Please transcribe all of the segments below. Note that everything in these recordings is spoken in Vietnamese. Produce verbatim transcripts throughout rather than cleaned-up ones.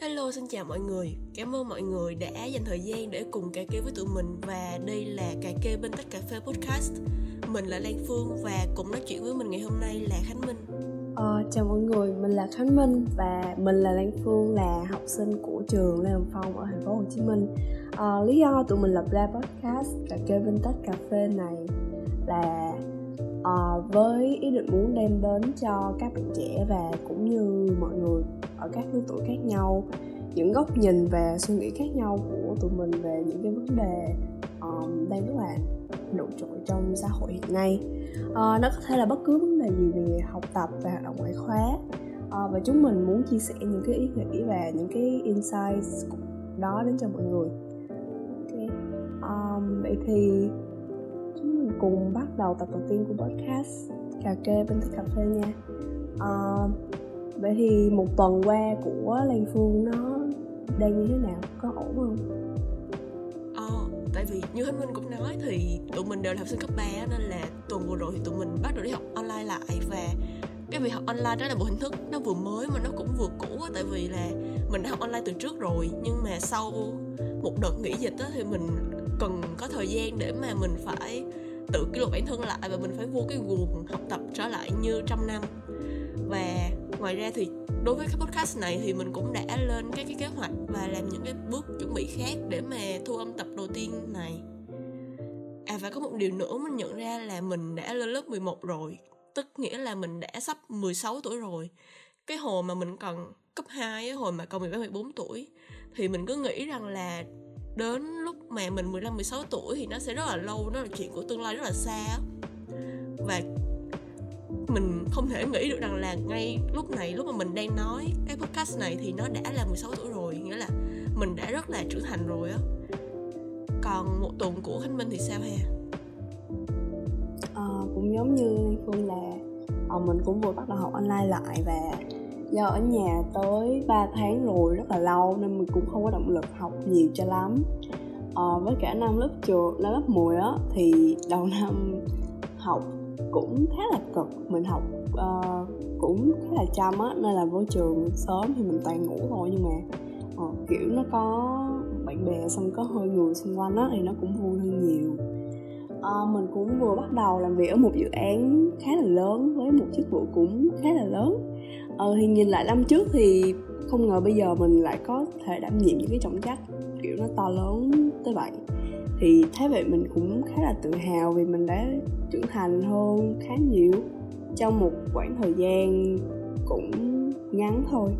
Hello, xin chào mọi người. Cảm ơn mọi người đã dành thời gian để cùng cà kê với tụi mình. Và đây là Cà Kê Bên Tách Cà Phê podcast. Mình là Lan Phương và cùng nói chuyện với mình ngày hôm nay là Khánh Minh. Ờ, chào mọi người, mình là Khánh Minh và mình là Lan Phương, là học sinh của trường Lê Hồng Phong ở thành phố Hồ Chí Minh. Ờ, lý do tụi mình lập ra podcast Cà Kê Bên Tách Cà Phê này là Uh, với ý định muốn đem đến cho các bạn trẻ và cũng như mọi người ở các lứa tuổi khác nhau những góc nhìn và suy nghĩ khác nhau của tụi mình về những cái vấn đề um, đang rất là nổi trội trong xã hội hiện nay. Uh, nó có thể là bất cứ vấn đề gì về học tập và hoạt động ngoại khóa, uh, và chúng mình muốn chia sẻ những cái ý nghĩ và những cái insights đó đến cho mọi người. Okay. Um, vậy thì chúng mình cùng bắt đầu tập đầu tiên của podcast Cà Kê Bên Tách Cà Phê nha. à, Vậy thì một tuần qua của Lan Phương nó đang như thế nào? Có ổn không? Ờ, tại vì như Khánh Minh cũng nói thì tụi mình đều là học sinh cấp ba, nên là tuần vừa rồi thì tụi mình bắt đầu đi học online lại. Và cái việc học online đó là một hình thức nó vừa mới mà nó cũng vừa cũ, tại vì là mình đã học online từ trước rồi, nhưng mà sau một đợt nghỉ dịch đó, thì mình cần có thời gian để mà mình phải tự kỷ luật bản thân lại và mình phải vô cái guồng học tập trở lại như trong năm. Và ngoài ra thì đối với cái podcast này thì mình cũng đã lên cái, cái kế hoạch và làm những cái bước chuẩn bị khác để mà thu âm tập đầu tiên này. À, và có một điều nữa mình nhận ra là mình đã lên lớp mười một rồi, tức nghĩa là mình đã sắp mười sáu tuổi rồi. Cái hồi mà mình còn cấp hai, hồi mà còn mười ba mười bốn tuổi thì mình cứ nghĩ rằng là đến lúc mà mình mười lăm mười sáu tuổi thì nó sẽ rất là lâu, nó là chuyện của tương lai rất là xa. Và mình không thể nghĩ được rằng là ngay lúc này, lúc mà mình đang nói cái podcast này thì nó đã là mười sáu tuổi rồi, nghĩa là mình đã rất là trưởng thành rồi á. Còn một tuần của Khánh Minh thì sao ha? À, cũng giống như Lan Phương là à, mình cũng vừa bắt đầu học online lại và do ở nhà tới ba tháng rồi, rất là lâu nên mình cũng không có động lực học nhiều cho lắm. Ờ, với cả năm lớp trường, năm lớp mười á thì đầu năm học cũng khá là cực, mình học uh, cũng khá là chăm á, nên là vô trường sớm thì mình toàn ngủ thôi. Nhưng mà uh, kiểu nó có bạn bè xong có hơi người xung quanh á thì nó cũng vui hơn nhiều. Uh, mình cũng vừa bắt đầu làm việc ở một dự án khá là lớn với một chức vụ cũng khá là lớn. Ờ, thì nhìn lại năm trước thì không ngờ bây giờ mình lại có thể đảm nhiệm những cái trọng trách kiểu nó to lớn tới vậy. Thì thế vậy mình cũng khá là tự hào vì mình đã trưởng thành hơn khá nhiều trong một khoảng thời gian cũng ngắn thôi.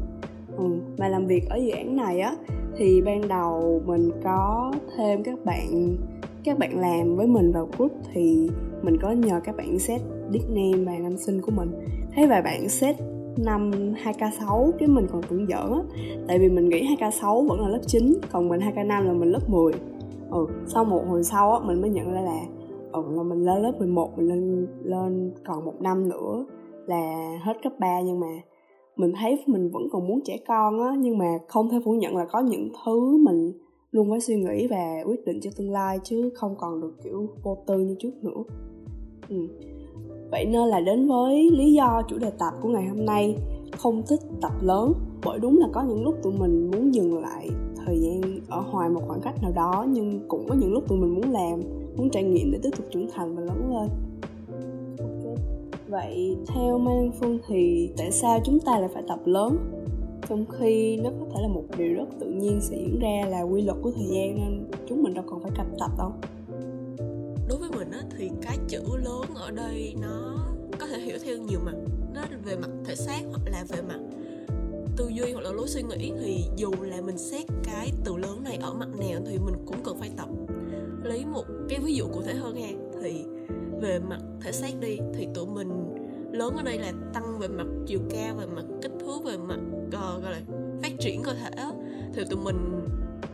ừ. Mà làm việc ở dự án này á thì ban đầu mình có thêm các bạn các bạn làm với mình vào group, thì mình có nhờ các bạn set nickname và năm sinh của mình. Thế vài bạn set năm hai k sáu, cái mình còn tưởng giỡn á, tại vì mình nghĩ hai k sáu vẫn là lớp chín, còn mình hai k năm là mình lớp mười. Ừ, sau một hồi sau á mình mới nhận ra là ừ, là mình lên lớp mười một, mình lên lên còn một năm nữa là hết cấp ba. Nhưng mà mình thấy mình vẫn còn muốn trẻ con á, nhưng mà không thể phủ nhận là có những thứ mình luôn phải suy nghĩ và quyết định cho tương lai, chứ không còn được kiểu vô tư như trước nữa. ừ. Vậy nên là đến với lý do chủ đề tập của ngày hôm nay, không thích tập lớn, bởi đúng là có những lúc tụi mình muốn dừng lại thời gian ở hoài một khoảng cách nào đó, nhưng cũng có những lúc tụi mình muốn làm, muốn trải nghiệm để tiếp tục trưởng thành và lớn lên. Okay. Vậy theo Lan Phương thì tại sao chúng ta lại phải tập lớn, trong khi nó có thể là một điều rất tự nhiên sẽ diễn ra là quy luật của thời gian, nên chúng mình đâu còn phải tập tập đâu? Đối với mình á, thì cái chữ lớn ở đây nó có thể hiểu theo nhiều mặt. Nó về mặt thể xác hoặc là về mặt tư duy hoặc là lối suy nghĩ. Thì dù là mình xét cái từ lớn này ở mặt nào thì mình cũng cần phải tập. Lấy một cái ví dụ cụ thể hơn ha, thì về mặt thể xác đi, thì tụi mình lớn ở đây là tăng về mặt chiều cao, về mặt kích thước, về mặt uh, gọi là phát triển cơ thể. Thì tụi mình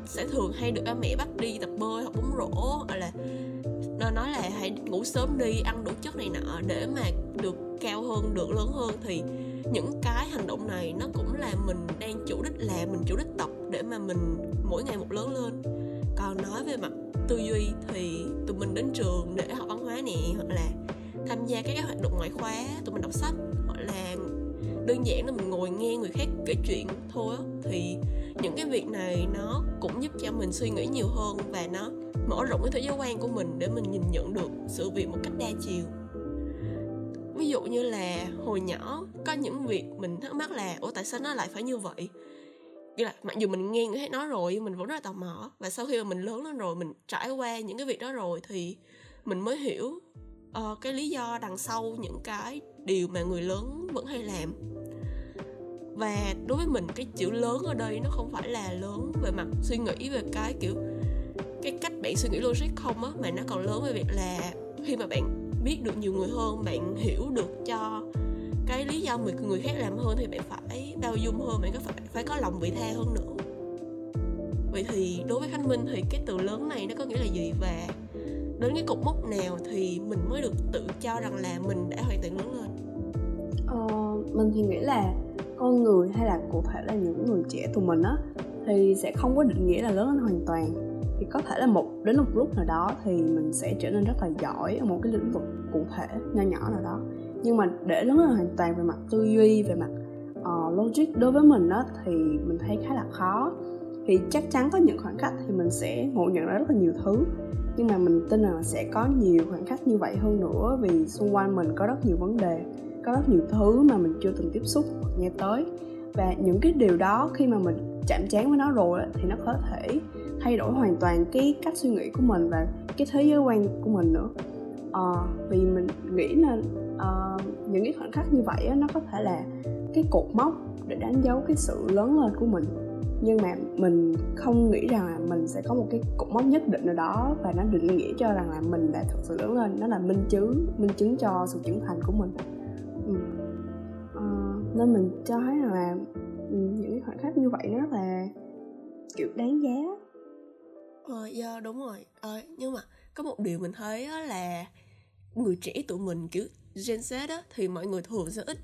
sẽ thường hay được ba mẹ bắt đi tập bơi hoặc bóng rổ, hoặc là nó nói là hãy ngủ sớm đi, ăn đủ chất này nọ để mà được cao hơn, được lớn hơn. Thì những cái hành động này nó cũng là mình đang chủ đích làm, mình chủ đích tập để mà mình mỗi ngày một lớn lên. Còn nói về mặt tư duy thì tụi mình đến trường để học văn hóa nè, hoặc là tham gia các cái hoạt động ngoại khóa, tụi mình đọc sách, hoặc là đơn giản là mình ngồi nghe người khác kể chuyện thôi á, thì những cái việc này nó cũng giúp cho mình suy nghĩ nhiều hơn và nó mở rộng cái thế giới quan của mình để mình nhìn nhận được sự việc một cách đa chiều. Ví dụ như là hồi nhỏ có những việc mình thắc mắc là ủa tại sao nó lại phải như vậy? Nghĩa là mặc dù mình nghe người khác nói rồi nhưng mình vẫn rất là tò mò, và sau khi mà mình lớn lên rồi, mình trải qua những cái việc đó rồi thì mình mới hiểu uh, cái lý do đằng sau những cái điều mà người lớn vẫn hay làm. Và đối với mình, cái chữ lớn ở đây nó không phải là lớn về mặt suy nghĩ, về cái kiểu cái cách bạn suy nghĩ logic không á, mà nó còn lớn về việc là khi mà bạn biết được nhiều người hơn, bạn hiểu được cho cái lý do người, người khác làm hơn, thì bạn phải bao dung hơn, bạn phải, phải có lòng vị tha hơn nữa. Vậy thì đối với Khánh Minh thì cái từ lớn này nó có nghĩa là gì, và đến cái cột mốc nào thì mình mới được tự cho rằng là mình đã hoàn toàn lớn lên? Ờ, mình thì nghĩ là con người, hay là cụ thể là những người trẻ tụi mình á, thì sẽ không có định nghĩa là lớn lên hoàn toàn. Thì có thể là một đến một lúc nào đó thì mình sẽ trở nên rất là giỏi ở một cái lĩnh vực cụ thể nho nhỏ nào đó. Nhưng mà để lớn lên hoàn toàn về mặt tư duy, về mặt uh, logic đối với mình á, thì mình thấy khá là khó. Thì chắc chắn có những khoảng cách thì mình sẽ ngộ nhận ra rất là nhiều thứ, nhưng mà mình tin là sẽ có nhiều khoảng cách như vậy hơn nữa, vì xung quanh mình có rất nhiều vấn đề, có rất nhiều thứ mà mình chưa từng tiếp xúc hoặc nghe tới. Và những cái điều đó khi mà mình chạm trán với nó rồi thì nó có thể thay đổi hoàn toàn cái cách suy nghĩ của mình và cái thế giới quan của mình nữa. à, Vì mình nghĩ là à, những cái khoảnh khắc như vậy nó có thể là cái cột mốc để đánh dấu cái sự lớn lên của mình, nhưng mà mình không nghĩ rằng là mình sẽ có một cái cột mốc nhất định nào đó và nó định nghĩa cho rằng là mình đã thực sự lớn lên. Nó là minh chứng, minh chứng cho sự trưởng thành của mình. ừ. à, Nên mình cho thấy rằng là những cái khoảnh khắc như vậy nó rất là kiểu đáng giá. Ờ, yeah, đúng rồi. Ờ, nhưng mà có một điều mình thấy là người trẻ tụi mình kiểu Gen Z đó, thì mọi người thường sẽ ít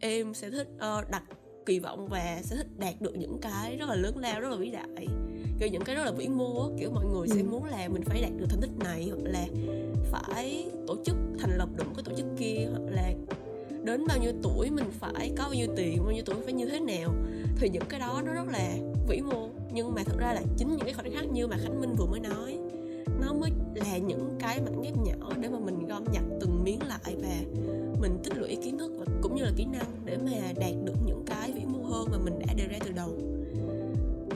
em sẽ thích uh, đặt kỳ vọng và sẽ thích đạt được những cái rất là lớn lao, rất là vĩ đại, kiểu những cái rất là vĩ mô. Kiểu mọi người ừ. sẽ muốn là mình phải đạt được thành tích này, hoặc là phải tổ chức thành lập được một cái tổ chức kia, hoặc là đến bao nhiêu tuổi mình phải có bao nhiêu tiền, bao nhiêu tuổi phải như thế nào. Thì những cái đó nó rất là vĩ mô, nhưng mà thật ra là chính những cái khoảnh khắc như mà Khánh Minh vừa mới nói, nó mới là những cái mảnh ghép nhỏ để mà mình gom nhặt từng miếng lại và mình tích lũy kiến thức và cũng như là kỹ năng để mà đạt được những cái vĩ mô hơn mà mình đã đề ra từ đầu.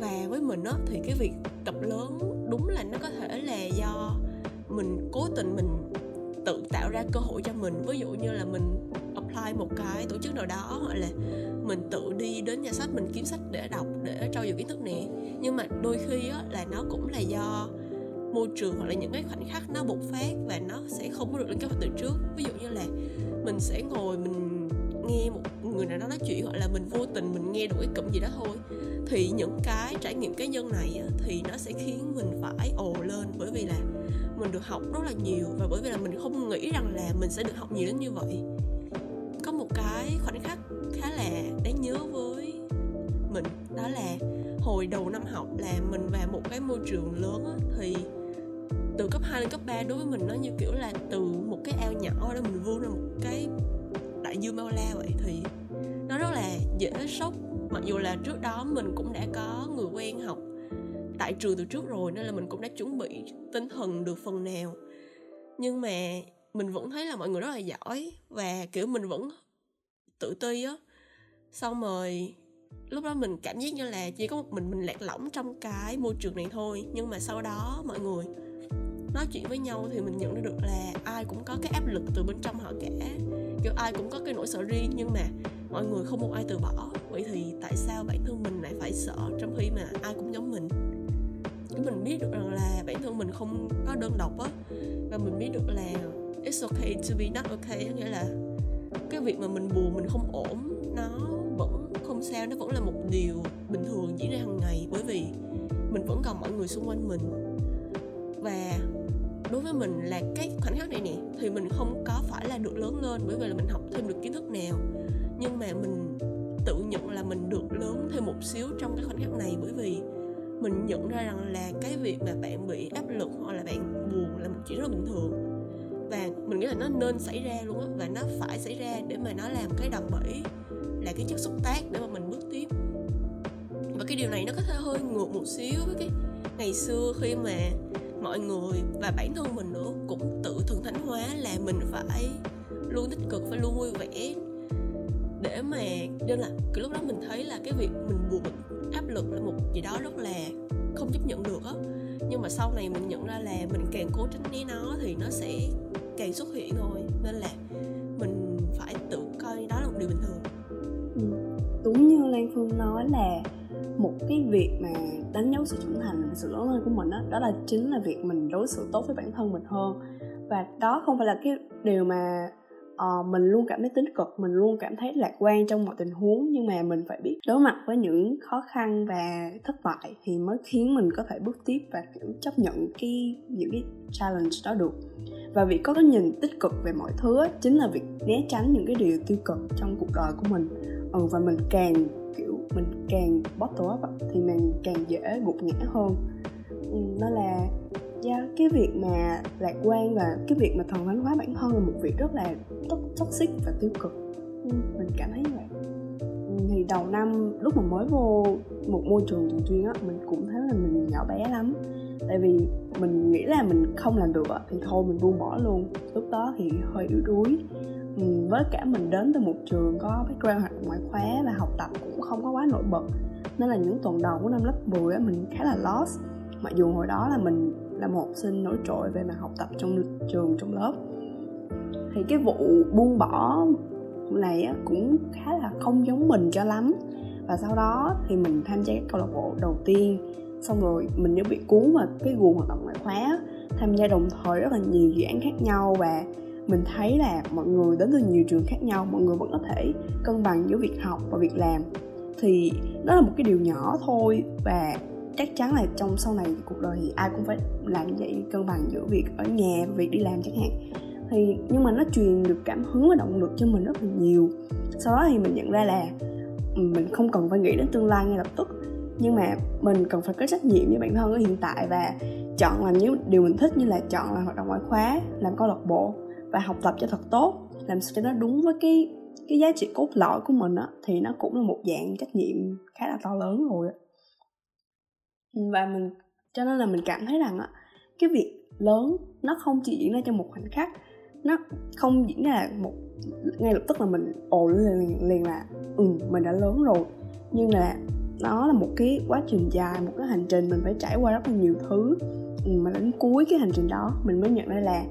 Và với mình á, thì cái việc tập lớn đúng là nó có thể là do mình cố tình mình tự tạo ra cơ hội cho mình. Ví dụ như là mình apply một cái tổ chức nào đó, hoặc là mình tự đi đến nhà sách mình kiếm sách để đọc, để trau dồi kiến thức nè. Nhưng mà đôi khi á, là nó cũng là do môi trường hoặc là những cái khoảnh khắc nó bộc phát và nó sẽ không có được lên kế hoạch từ trước. Ví dụ như là mình sẽ ngồi mình nghe một người nào đó nói chuyện, hoặc là mình vô tình mình nghe được cái cụm gì đó thôi. Thì những cái trải nghiệm cá nhân này á, thì nó sẽ khiến mình phải ồ lên, bởi vì là mình được học rất là nhiều và bởi vì là mình không nghĩ rằng là mình sẽ được học nhiều đến như vậy. Có một cái khoảnh khắc khá là đáng nhớ với mình, đó là hồi đầu năm học là mình vào một cái môi trường lớn á, thì từ cấp hai lên cấp ba đối với mình nó như kiểu là từ một cái ao nhỏ đó mình vươn ra một cái đại dương bao la vậy, thì nó rất là dễ sốc. Mặc dù là trước đó mình cũng đã có người quen học tại trường từ trước rồi nên là mình cũng đã chuẩn bị tinh thần được phần nào, nhưng mà mình vẫn thấy là mọi người rất là giỏi và kiểu mình vẫn tự ti á. Xong rồi lúc đó mình cảm giác như là chỉ có một mình mình lạc lõng trong cái môi trường này thôi. Nhưng mà sau đó mọi người nói chuyện với nhau thì mình nhận ra được là ai cũng có cái áp lực từ bên trong họ cả, kiểu ai cũng có cái nỗi sợ riêng, nhưng mà mọi người không một ai từ bỏ. Vậy thì tại sao bản thân mình lại phải sợ trong khi mà ai cũng giống mình? Cái mình biết được rằng là bản thân mình không có đơn độc á, và mình biết được là it's okay to be not okay, nghĩa là cái việc mà mình buồn, mình không ổn, nó vẫn không sao, nó vẫn là một điều bình thường diễn ra hàng ngày, bởi vì mình vẫn còn mọi người xung quanh mình. Và đối với mình là cái khoảnh khắc này nè, thì mình không có phải là được lớn lên bởi vì là mình học thêm được kiến thức nào, nhưng mà mình tự nhận là mình được lớn thêm một xíu trong cái khoảnh khắc này, bởi vì mình nhận ra rằng là cái việc mà bạn bị áp lực hoặc là bạn buồn là một chuyện rất bình thường, và mình nghĩ là nó nên xảy ra luôn á, và nó phải xảy ra để mà nó làm cái đòn bẩy là cái chất xúc tác để mà mình bước tiếp. Và cái điều này nó có thể hơi ngược một xíu với cái ngày xưa khi mà mọi người và bản thân mình nữa cũng tự thần thánh hóa là mình phải luôn tích cực, phải luôn vui vẻ. Để mà nên là cái lúc đó mình thấy là cái việc mình buộc áp lực là một gì đó rất là không chấp nhận được á. Nhưng mà sau này mình nhận ra là mình càng cố tránh né nó thì nó sẽ càng xuất hiện thôi. Nên là mình phải tự coi đó là một điều bình thường. Ừ, đúng như Lan Phương nói là một cái việc mà đánh dấu sự trưởng thành, sự lớn lên của mình đó, đó là chính là việc mình đối xử tốt với bản thân mình hơn. Và đó không phải là cái điều mà uh, mình luôn cảm thấy tích cực, mình luôn cảm thấy lạc quan trong mọi tình huống. Nhưng mà mình phải biết đối mặt với những khó khăn và thất bại thì mới khiến mình có thể bước tiếp và kiểu chấp nhận cái, những cái challenge đó được. Và việc có cái nhìn tích cực về mọi thứ ấy, chính là việc né tránh những cái điều tiêu cực trong cuộc đời của mình. Ừ, và mình càng kiểu mình càng bottle up thì mình càng dễ gục ngã hơn. Ừ, đó là yeah, cái việc mà lạc quan và cái việc mà thần thánh hóa bản thân là một việc rất là toxic và tiêu cực. Ừ, mình cảm thấy như vậy. Ừ, thì đầu năm lúc mà mới vô một môi trường thường xuyên á, mình cũng thấy là mình nhỏ bé lắm. Tại vì mình nghĩ là mình không làm được thì thôi mình buông bỏ luôn. Lúc đó thì hơi yếu đuối. Ừ, với cả mình đến từ một trường có background hoạt động ngoại khóa và học tập cũng không có quá nổi bật. Nên là những tuần đầu của năm lớp mười á, mình khá là lost. Mặc dù hồi đó là mình là một học sinh nổi trội về mặt học tập trong trường, trong lớp. Thì cái vụ buông bỏ này á, cũng khá là không giống mình cho lắm. Và sau đó thì mình tham gia các câu lạc bộ đầu tiên. Xong rồi mình như bị cuốn vào cái guồng hoạt động ngoại khóa, tham gia đồng thời rất là nhiều dự án khác nhau. Và mình thấy là mọi người đến từ nhiều trường khác nhau, mọi người vẫn có thể cân bằng giữa việc học và việc làm. Thì đó là một cái điều nhỏ thôi. Và chắc chắn là trong sau này cuộc đời thì ai cũng phải làm như vậy, cân bằng giữa việc ở nhà và việc đi làm chẳng hạn. Thì nhưng mà nó truyền được cảm hứng và động lực cho mình rất là nhiều. Sau đó thì mình nhận ra là mình không cần phải nghĩ đến tương lai ngay lập tức, nhưng mà mình cần phải có trách nhiệm với bản thân ở hiện tại và chọn làm những điều mình thích, như là chọn làm hoạt động ngoại khóa, làm câu lạc bộ và học tập cho thật tốt, làm sao cho nó đúng với cái cái giá trị cốt lõi của mình á, thì nó cũng là một dạng trách nhiệm khá là to lớn rồi. Và mình cho nên là mình cảm thấy rằng á, cái việc lớn nó không chỉ diễn ra trong một khoảnh khắc, nó không diễn ra là một ngay lập tức là mình ồ liền liền là ừ mình đã lớn rồi, nhưng là nó là một cái quá trình dài, một cái hành trình mình phải trải qua rất là nhiều thứ. Mà đến cuối cái hành trình đó mình mới nhận ra là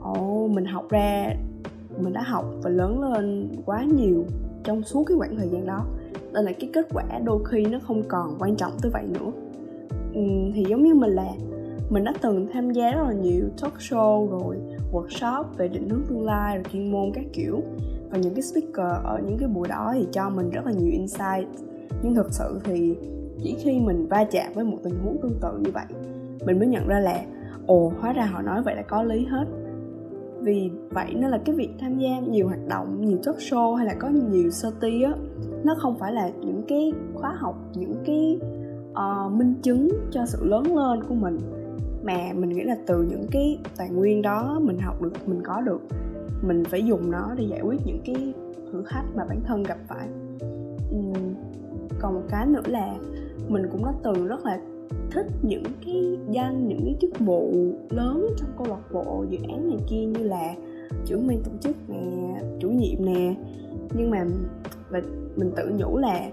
ồ oh, mình học ra mình đã học và lớn lên quá nhiều trong suốt cái khoảng thời gian đó, nên là cái kết quả đôi khi nó không còn quan trọng tới vậy nữa. Thì giống như mình là mình đã từng tham gia rất là nhiều talk show rồi workshop về định hướng tương lai rồi chuyên môn các kiểu, và những cái speaker ở những cái buổi đó thì cho mình rất là nhiều insight. Nhưng thực sự thì chỉ khi mình va chạm với một tình huống tương tự như vậy, mình mới nhận ra là ồ, hóa ra họ nói vậy là có lý hết. Vì vậy nên là cái việc tham gia nhiều hoạt động, nhiều talk show hay là có nhiều study á, nó không phải là những cái khóa học, những cái uh, minh chứng cho sự lớn lên của mình, mà mình nghĩ là từ những cái tài nguyên đó mình học được, mình có được, mình phải dùng nó để giải quyết những cái thử thách mà bản thân gặp phải. uhm. Còn một cái nữa là mình cũng đã từng rất là thích những cái danh, những cái chức vụ lớn trong câu lạc bộ, dự án này kia, như là trưởng ban tổ chức nè, chủ nhiệm nè. Nhưng mà mình tự nhủ là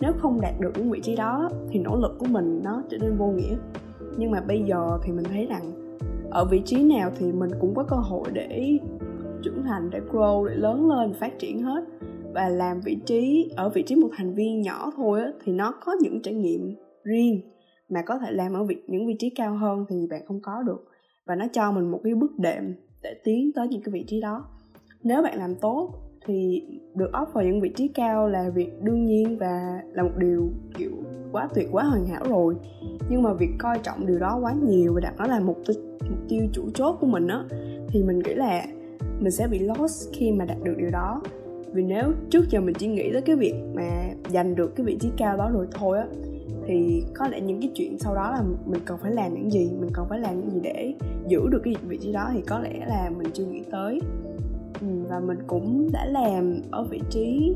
nếu không đạt được những vị trí đó thì nỗ lực của mình nó trở nên vô nghĩa. Nhưng mà bây giờ thì mình thấy rằng ở vị trí nào thì mình cũng có cơ hội để trưởng thành, để grow, để lớn lên, phát triển hết. Và làm vị trí, ở vị trí một thành viên nhỏ thôi á, thì nó có những trải nghiệm riêng mà có thể làm ở vị, những vị trí cao hơn thì bạn không có được. Và nó cho mình một cái bước đệm để tiến tới những cái vị trí đó. Nếu bạn làm tốt thì được offer những vị trí cao là việc đương nhiên và là một điều kiểu quá tuyệt, quá hoàn hảo rồi. Nhưng mà việc coi trọng điều đó quá nhiều và đặt nó là mục tiêu, mục tiêu chủ chốt của mình á, thì mình nghĩ là mình sẽ bị lost khi mà đạt được điều đó. Vì nếu trước giờ mình chỉ nghĩ tới cái việc mà giành được cái vị trí cao đó rồi thôi á, thì có lẽ những cái chuyện sau đó là mình cần phải làm những gì, mình cần phải làm những gì để giữ được cái vị trí đó thì có lẽ là mình chưa nghĩ tới. Và mình cũng đã làm ở vị trí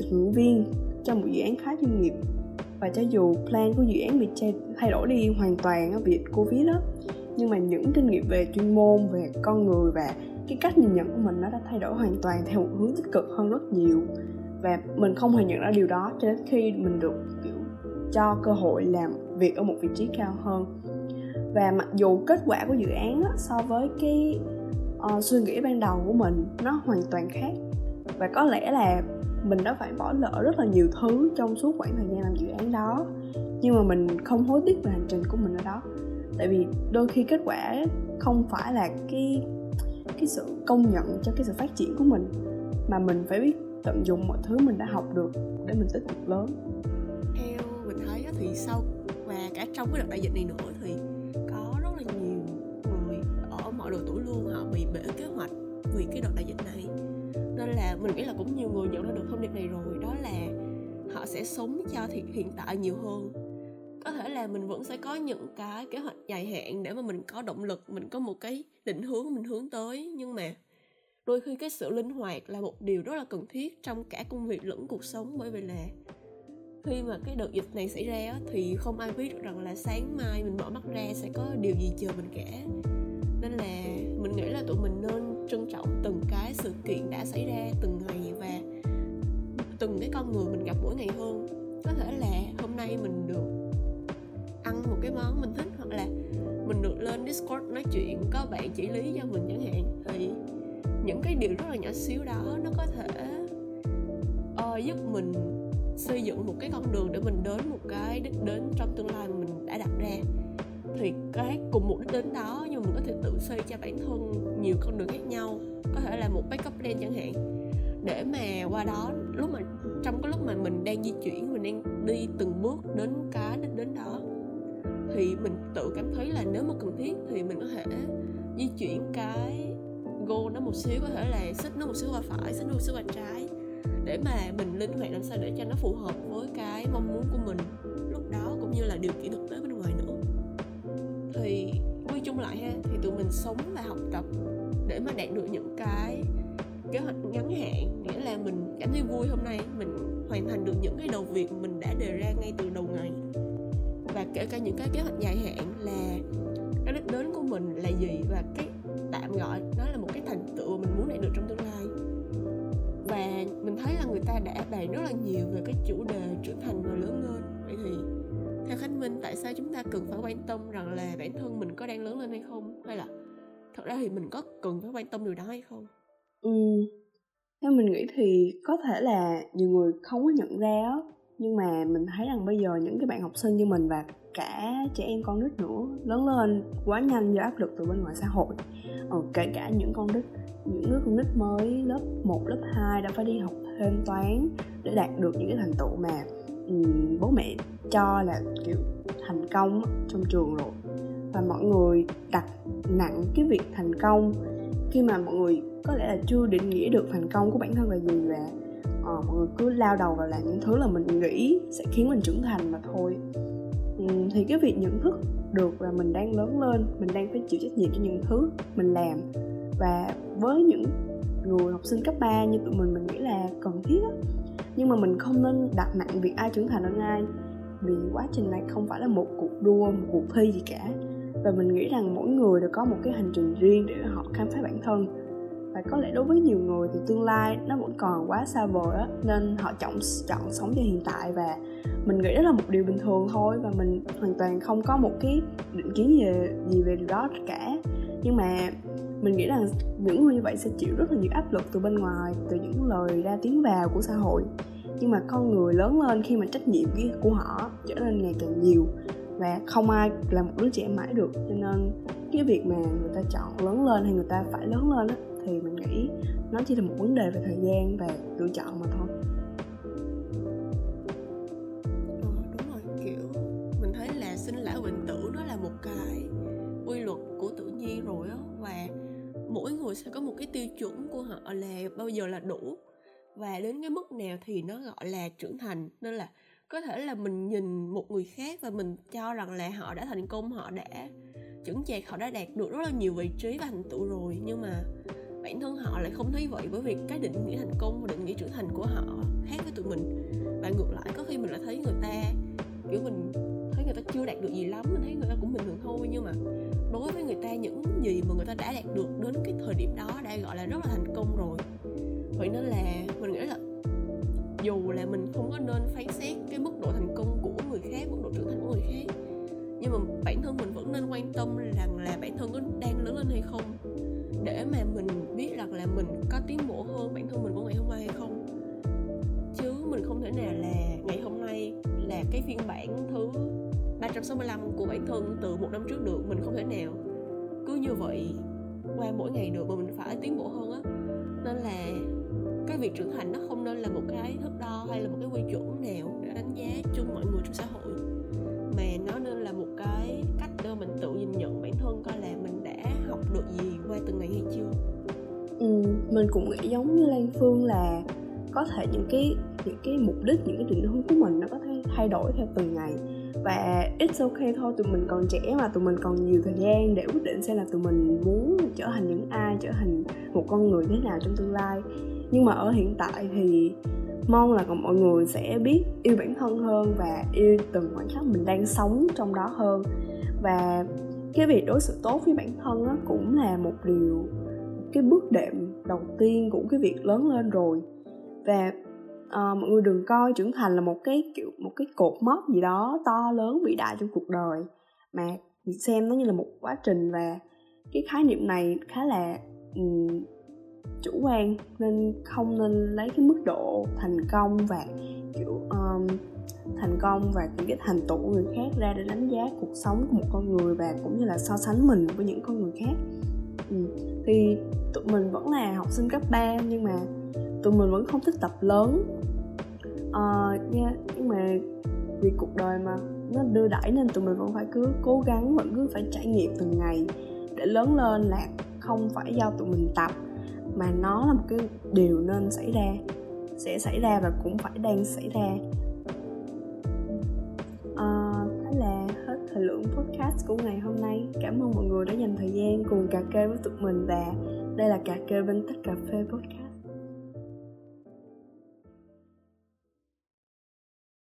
tình nguyện viên cho một dự án khá chuyên nghiệp. Và cho dù plan của dự án bị thay đổi đi hoàn toàn ở việc Covid đó, nhưng mà những kinh nghiệm về chuyên môn, về con người và cái cách nhìn nhận của mình nó đã thay đổi hoàn toàn theo một hướng tích cực hơn rất nhiều. Và mình không hề nhận ra điều đó cho đến khi mình được kiểu cho cơ hội làm việc ở một vị trí cao hơn. Và mặc dù kết quả của dự án đó, so với cái uh, suy nghĩ ban đầu của mình nó hoàn toàn khác. Và có lẽ là mình đã phải bỏ lỡ rất là nhiều thứ trong suốt khoảng thời gian làm dự án đó. Nhưng mà mình không hối tiếc về hành trình của mình ở đó. Tại vì đôi khi kết quả không phải là cái, cái sự công nhận cho cái sự phát triển của mình, mà mình phải biết tận dụng mọi thứ mình đã học được để mình tích cực lớn. Theo mình thấy thì sau và cả trong cái đợt đại dịch này nữa thì có rất là nhiều người ở mọi độ tuổi luôn họ bị bể kế hoạch vì cái đợt đại dịch này. Nên là mình nghĩ là cũng nhiều người nhận ra được thông điệp này rồi, đó là họ sẽ sống cho hiện tại nhiều hơn. Có thể là mình vẫn sẽ có những cái kế hoạch dài hạn để mà mình có động lực, mình có một cái định hướng mình hướng tới, nhưng mà đôi khi cái sự linh hoạt là một điều rất là cần thiết trong cả công việc lẫn cuộc sống. Bởi vì là khi mà cái đợt dịch này xảy ra thì không ai biết được rằng là sáng mai mình mở mắt ra sẽ có điều gì chờ mình cả. Nên là mình nghĩ là tụi mình nên trân trọng từng cái sự kiện đã xảy ra từng ngày và từng cái con người mình gặp mỗi ngày hơn. Có thể là hôm nay mình được ăn một cái món mình thích, hoặc là mình được lên Discord nói chuyện, có bạn chỉ lý cho mình chẳng hạn. Thì những cái điều rất là nhỏ xíu đó nó có thể uh, giúp mình xây dựng một cái con đường để mình đến một cái đích đến trong tương lai mình đã đặt ra. Thì cái cùng một đích đến đó nhưng mình có thể tự xây cho bản thân nhiều con đường khác nhau, có thể là một backup plan chẳng hạn, để mà qua đó lúc mà trong cái lúc mà mình đang di chuyển, mình đang đi từng bước đến cái đích đến đó, thì mình tự cảm thấy là nếu mà cần thiết thì mình có thể di chuyển cái goal nó một xíu, có thể là xích nó một xíu qua phải, xích nó một xíu qua trái, để mà mình linh hoạt làm sao để cho nó phù hợp với cái mong muốn của mình lúc đó cũng như là điều kiện thực tế bên ngoài nữa. Thì quy chung lại ha, thì tụi mình sống và học tập để mà đạt được những cái kế hoạch ngắn hạn, nghĩa là mình cảm thấy vui hôm nay mình hoàn thành được những cái đầu việc mình đã đề ra ngay từ đầu ngày, và kể cả những cái kế hoạch dài hạn là cái đích đến của mình là gì và cái tạm gọi nó là một cái thành tựu mình muốn đạt được trong tương lai. Và mình thấy là người ta đã bàn rất là nhiều về cái chủ đề trưởng thành và lớn lên. Vậy thì theo Khánh Minh, tại sao chúng ta cần phải quan tâm rằng là bản thân mình có đang lớn lên hay không? Hay là thật ra thì mình có cần phải quan tâm điều đó hay không? Ừ, theo mình nghĩ thì có thể là nhiều người không có nhận ra đó. Nhưng mà mình thấy rằng bây giờ những cái bạn học sinh như mình và cả trẻ em con nít nữa lớn lên quá nhanh do áp lực từ bên ngoài xã hội. Ờ, kể cả những con nít, những đứa con nít mới lớp một, lớp hai đã phải đi học thêm toán để đạt được những cái thành tựu mà um, bố mẹ cho là kiểu thành công trong trường rồi. Và mọi người đặt nặng cái việc thành công khi mà mọi người có lẽ là chưa định nghĩa được thành công của bản thân là gì, và ờ, mọi người cứ lao đầu vào làm những thứ là mình nghĩ sẽ khiến mình trưởng thành mà thôi. Thì cái việc nhận thức được là mình đang lớn lên, mình đang phải chịu trách nhiệm cho những thứ mình làm, và với những người học sinh cấp ba như tụi mình, mình nghĩ là cần thiết đó. Nhưng mà mình không nên đặt nặng việc ai trưởng thành hơn ai, vì quá trình này không phải là một cuộc đua, một cuộc thi gì cả. Và mình nghĩ rằng mỗi người đều có một cái hành trình riêng để họ khám phá bản thân. Và có lẽ đối với nhiều người thì tương lai nó vẫn còn quá xa vời á, nên họ chọn, chọn sống cho hiện tại, và mình nghĩ đó là một điều bình thường thôi. Và mình hoàn toàn không có một cái định kiến gì, gì về điều đó cả. Nhưng mà mình nghĩ rằng những người như vậy sẽ chịu rất là nhiều áp lực từ bên ngoài, từ những lời ra tiếng vào của xã hội. Nhưng mà con người lớn lên khi mà trách nhiệm của họ trở nên ngày càng nhiều, và không ai là một đứa trẻ mãi được. Cho nên cái việc mà người ta chọn lớn lên hay người ta phải lớn lên á, thì mình nghĩ nó chỉ là một vấn đề về thời gian và lựa chọn mà thôi. Ừ, đúng rồi, kiểu mình thấy là sinh lão bệnh tử nó là một cái quy luật của tự nhiên rồi á, và mỗi người sẽ có một cái tiêu chuẩn của họ là bao giờ là đủ và đến cái mức nào thì nó gọi là trưởng thành. Nên là có thể là mình nhìn một người khác và mình cho rằng là họ đã thành công, họ đã chững chạc, họ đã đạt được rất là nhiều vị trí và thành tựu rồi, nhưng mà bản thân họ lại không thấy vậy, bởi vì cái định nghĩa thành công và định nghĩa trưởng thành của họ khác với tụi mình. Và ngược lại, có khi mình lại thấy người ta kiểu mình thấy người ta chưa đạt được gì lắm, mình thấy người ta cũng bình thường thôi, nhưng mà đối với người ta những gì mà người ta đã đạt được đến cái thời điểm đó đã gọi là rất là thành công rồi. Vậy nên là mình nghĩ là dù là mình không có nên phán xét cái mức độ thành công của người khác, mức độ trưởng thành của người khác, nhưng mà bản thân mình vẫn nên quan tâm rằng là bản thân có đang lớn lên hay không, để mà mình biết rằng là mình có tiến bộ hơn bản thân mình của ngày hôm nay hay không. Chứ mình không thể nào là ngày hôm nay là cái phiên bản thứ ba trăm sáu mươi lăm của bản thân từ một năm trước được. Mình không thể nào cứ như vậy qua mỗi ngày được, mà mình phải tiến bộ hơn á. Nên là cái việc trưởng thành nó không nên là một cái thước đo hay là một cái quy chuẩn nào để đánh giá chung mọi người trong xã hội, mà nó nên là một cái cách để mình tự nhìn nhận bản thân coi là mình đã học được gì qua từng ngày hay chưa. Ừ, mình cũng nghĩ giống như Lan Phương là có thể những cái những cái mục đích, những cái định hướng của mình nó có thể thay đổi theo từng ngày, và it's okay thôi. Tụi mình còn trẻ mà, tụi mình còn nhiều thời gian để quyết định xem là tụi mình muốn trở thành những ai, trở thành một con người thế nào trong tương lai. Nhưng mà ở hiện tại thì mong là mọi người sẽ biết yêu bản thân hơn và yêu từng khoảnh khắc mình đang sống trong đó hơn. Và cái việc đối xử tốt với bản thân đó cũng là một điều, cái bước đệm đầu tiên của cái việc lớn lên rồi. Và à, mọi người đừng coi trưởng thành là một cái kiểu một cái cột mốc gì đó to lớn vĩ đại trong cuộc đời, mà xem nó như là một quá trình. Và cái khái niệm này khá là um, chủ quan, nên không nên lấy cái mức độ thành công và kiểu um, thành công và những cái thành tựu của người khác ra để đánh giá cuộc sống của một con người, và cũng như là so sánh mình với những con người khác. Ừ. Thì tụi mình vẫn là học sinh cấp ba, nhưng mà tụi mình vẫn không thích tập lớn à, yeah. Nhưng mà vì cuộc đời mà nó đưa đẩy nên tụi mình vẫn phải cứ cố gắng, vẫn cứ phải trải nghiệm từng ngày để lớn lên, là không phải do tụi mình tập mà nó là một cái điều nên xảy ra, sẽ xảy ra và cũng phải đang xảy ra. À, đó là hết thời lượng podcast của ngày hôm nay. Cảm ơn mọi người đã dành thời gian cùng cà kê với tụi mình, và đây là Cà Kê Bên Tách Cà Phê Podcast.